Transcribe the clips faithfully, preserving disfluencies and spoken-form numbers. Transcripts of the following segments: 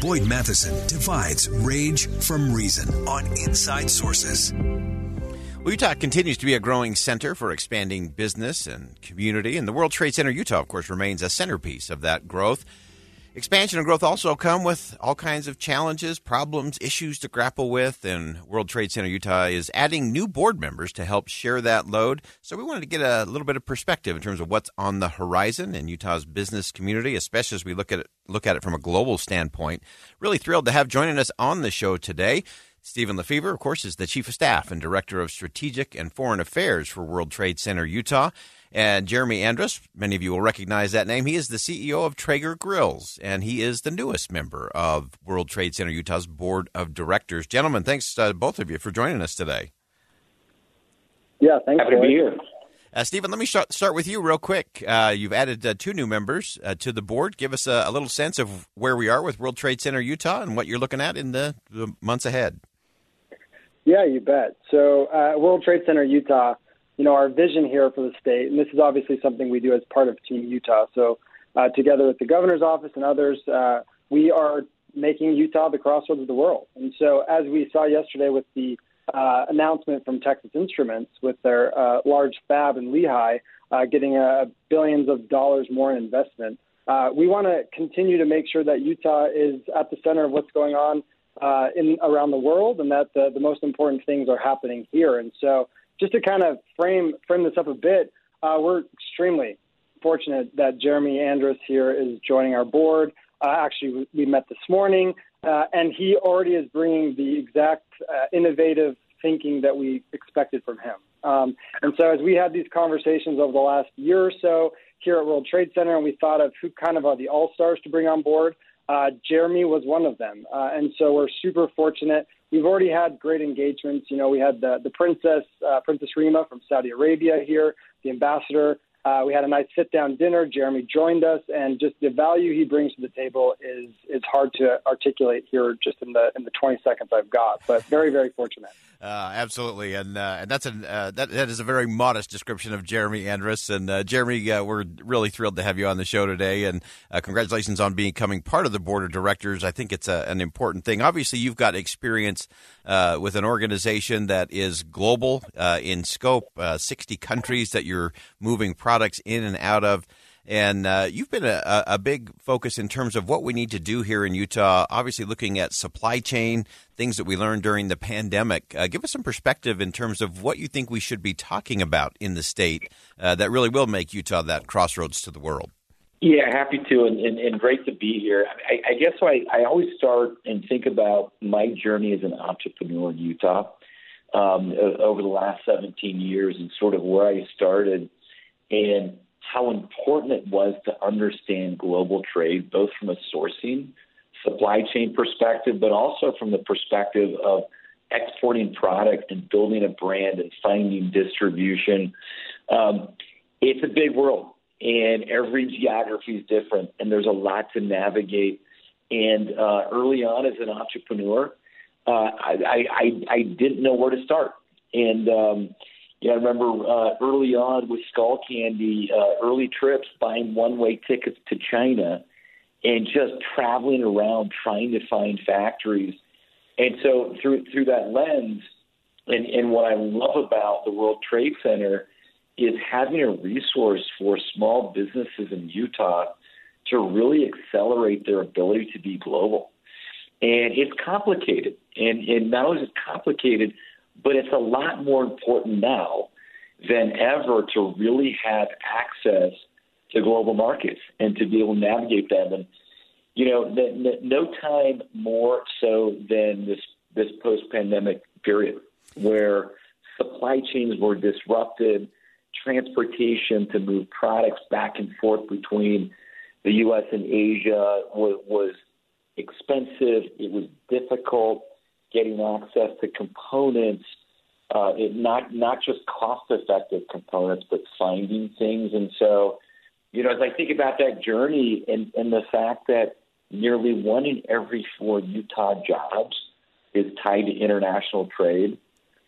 Boyd Matheson divides rage from reason on Inside Sources. Well, Utah continues to be a growing center for expanding business and community, and the World Trade Center Utah, of course, remains a centerpiece of that growth. Expansion and growth also come with all kinds of challenges, problems, issues to grapple with, and World Trade Center Utah is adding new board members to help share that load. So we wanted to get a little bit of perspective in terms of what's on the horizon in Utah's business community, especially as we look at it, look at it from a global standpoint. Really thrilled to have joining us on the show today, Stephen Lefevre, of course, is the Chief of Staff and Director of Strategic and Foreign Affairs for World Trade Center Utah. And Jeremy Andrus, many of you will recognize that name. He is the C E O of Traeger Grills, and he is the newest member of World Trade Center Utah's Board of Directors. Gentlemen, thanks to both of you for joining us today. Yeah, thanks. Happy to be here. Uh, Stephen, let me sh- start with you real quick. Uh, you've added uh, two new members uh, to the board. Give us a, a little sense of where we are with World Trade Center Utah and what you're looking at in the, the months ahead. Yeah, you bet. So uh, World Trade Center Utah, you know, our vision here for the state, and this is obviously something we do as part of Team Utah. So uh, together with the governor's office and others, uh, we are making Utah the crossroads of the world. And so as we saw yesterday with the uh, announcement from Texas Instruments with their uh, large fab in Lehi, uh, getting uh, billions of dollars more in investment, uh, we want to continue to make sure that Utah is at the center of what's going on uh, in around the world and that the, the most important things are happening here. And so just to kind of frame frame this up a bit, uh, we're extremely fortunate that Jeremy Andrus here is joining our board. Uh, actually, we met this morning, uh, and he already is bringing the exact uh, innovative thinking that we expected from him. Um, and so as we had these conversations over the last year or so here at World Trade Center, and we thought of who kind of are the all-stars to bring on board, uh, Jeremy was one of them. Uh, and so we're super fortunate. We've already had great engagements. You know, we had the, the Princess, uh, Princess Rima from Saudi Arabia here, the ambassador. Uh, we had a nice sit-down dinner. Jeremy joined us, and just the value he brings to the table is is hard to articulate here just in the in the twenty seconds I've got. But very, very fortunate. Uh, absolutely, and uh, and that's an uh, that that is a very modest description of Jeremy Andrus. And uh, Jeremy, uh, we're really thrilled to have you on the show today, and uh, congratulations on becoming part of the board of directors. I think it's a, an important thing. Obviously, you've got experience uh, with an organization that is global uh, in scope, uh, sixty countries that you're moving products in and out of. And uh, you've been a, a big focus in terms of what we need to do here in Utah, obviously looking at supply chain, things that we learned during the pandemic. Uh, give us some perspective in terms of what you think we should be talking about in the state uh, that really will make Utah that crossroads to the world. Yeah, happy to, and, and, and great to be here. I, I guess I, I always start and think about my journey as an entrepreneur in Utah um, over the last seventeen years and sort of where I started and how important it was to understand global trade, both from a sourcing, supply chain perspective, but also from the perspective of exporting product and building a brand and finding distribution. Um, it's a big world, and every geography is different, and there's a lot to navigate. And uh, early on as an entrepreneur, uh, I, I, I didn't know where to start. And um Yeah, I remember uh, early on with Skullcandy, uh, early trips, buying one-way tickets to China and just traveling around trying to find factories. And so through through that lens, and, and what I love about the World Trade Center is having a resource for small businesses in Utah to really accelerate their ability to be global. and it's complicated. And, and not only is it complicated, but it's a lot more important now than ever to really have access to global markets and to be able to navigate them. And, you know, no time more so than this, this post-pandemic period where supply chains were disrupted, transportation to move products back and forth between the U S and Asia was, was expensive. It was difficult getting access to components, uh, it not not just cost-effective components, but finding things. And so, you know, as I think about that journey and, and the fact that nearly one in every four Utah jobs is tied to international trade,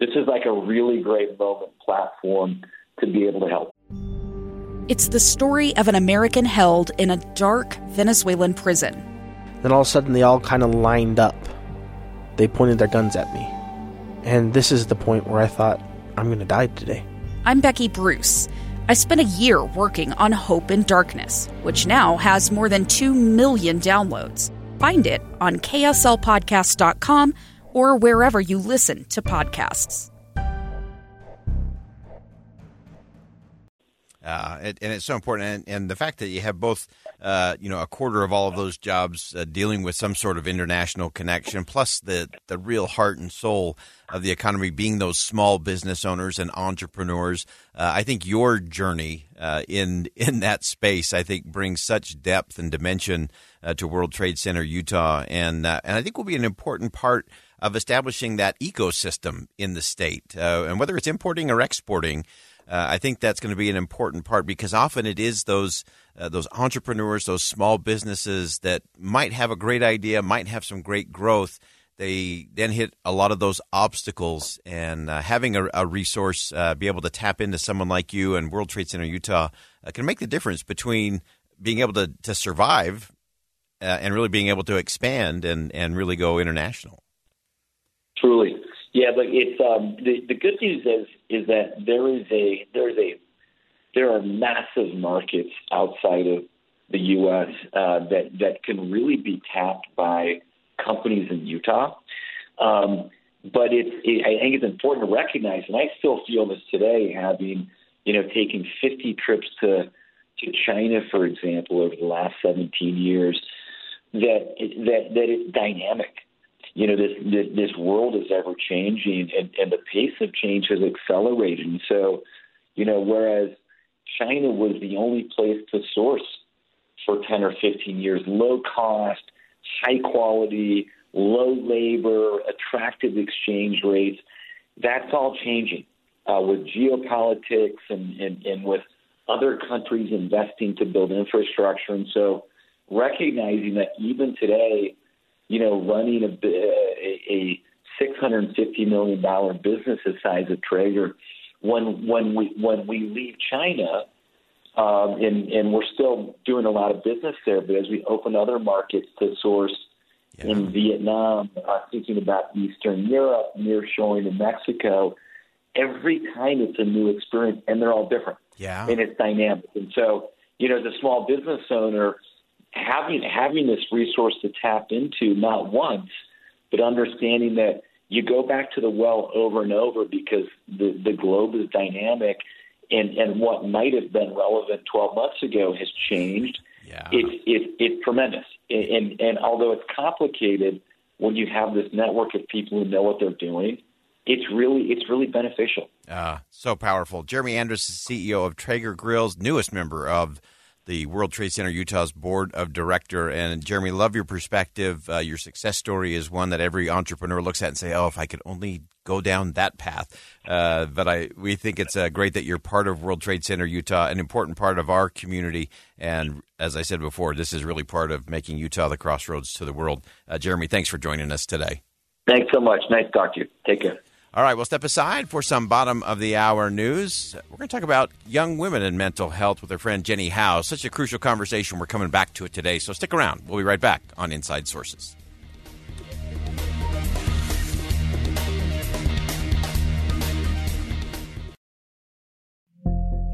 this is like a really great moment platform to be able to help. It's the story of an American held in a dark Venezuelan prison. Then all of a sudden they all kind of lined up. They pointed their guns at me. And this is the point where I thought, I'm going to die today. I'm Becky Bruce. I spent a year working on Hope in Darkness, which now has more than two million downloads. Find it on k s l podcast dot com or wherever you listen to podcasts. Uh, and, and it's so important. And, and the fact that you have both, uh, you know, a quarter of all of those jobs uh, dealing with some sort of international connection, plus the, the real heart and soul of the economy being those small business owners and entrepreneurs. Uh, I think your journey uh, in in that space, I think, brings such depth and dimension uh, to World Trade Center Utah. And, uh, and I think will be an important part of establishing that ecosystem in the state. Uh, and whether it's importing or exporting, Uh, I think that's going to be an important part, because often it is those uh, those entrepreneurs, those small businesses that might have a great idea, might have some great growth. They then hit a lot of those obstacles, and uh, having a, a resource, uh, be able to tap into someone like you and World Trade Center Utah uh, can make the difference between being able to, to survive uh, and really being able to expand and, and really go international. Truly. Yeah, but it's um, the the good news is is that there is a there is a there are massive markets outside of the U S Uh, that that can really be tapped by companies in Utah. Um, but it's it, I think it's important to recognize, and I still feel this today, having you know taken fifty trips to to China, for example, over the last seventeen years, that it, that that it's dynamic. You know, this, this this world is ever changing, and, and the pace of change has accelerated. And so, you know, whereas China was the only place to source for ten or fifteen years, low cost, high quality, low labor, attractive exchange rates, that's all changing uh, with geopolitics and, and, and with other countries investing to build infrastructure. And so recognizing that even today, you know, running a, a six hundred fifty million dollars business the size of Traeger, when when we when we leave China, um, and and we're still doing a lot of business there, but as we open other markets to source yeah. in Vietnam, uh, thinking about Eastern Europe, nearshoring in Mexico, every time it's a new experience, and they're all different, yeah, and it's dynamic. And so, you know, as a small business owner, having having this resource to tap into, not once, but understanding that you go back to the well over and over, because the, the globe is dynamic, and, and what might have been relevant twelve months ago has changed. Yeah. It's it, it's tremendous. And, and, and although it's complicated, when you have this network of people who know what they're doing, it's really it's really beneficial. Uh, so powerful. Jeremy Andrus is C E O of Traeger Grills, newest member of the World Trade Center Utah's Board of Director. And Jeremy, love your perspective. Uh, your success story is one that every entrepreneur looks at and say, oh, if I could only go down that path. Uh, but I we think it's uh, great that you're part of World Trade Center Utah, an important part of our community. And as I said before, this is really part of making Utah the crossroads to the world. Uh, Jeremy, thanks for joining us today. Thanks so much. Nice to talk to you. Take care. All right, we'll step aside for some bottom-of-the-hour news. We're going to talk about young women and mental health with our friend Jenny Howe. Such a crucial conversation. We're coming back to it today, so stick around. We'll be right back on Inside Sources.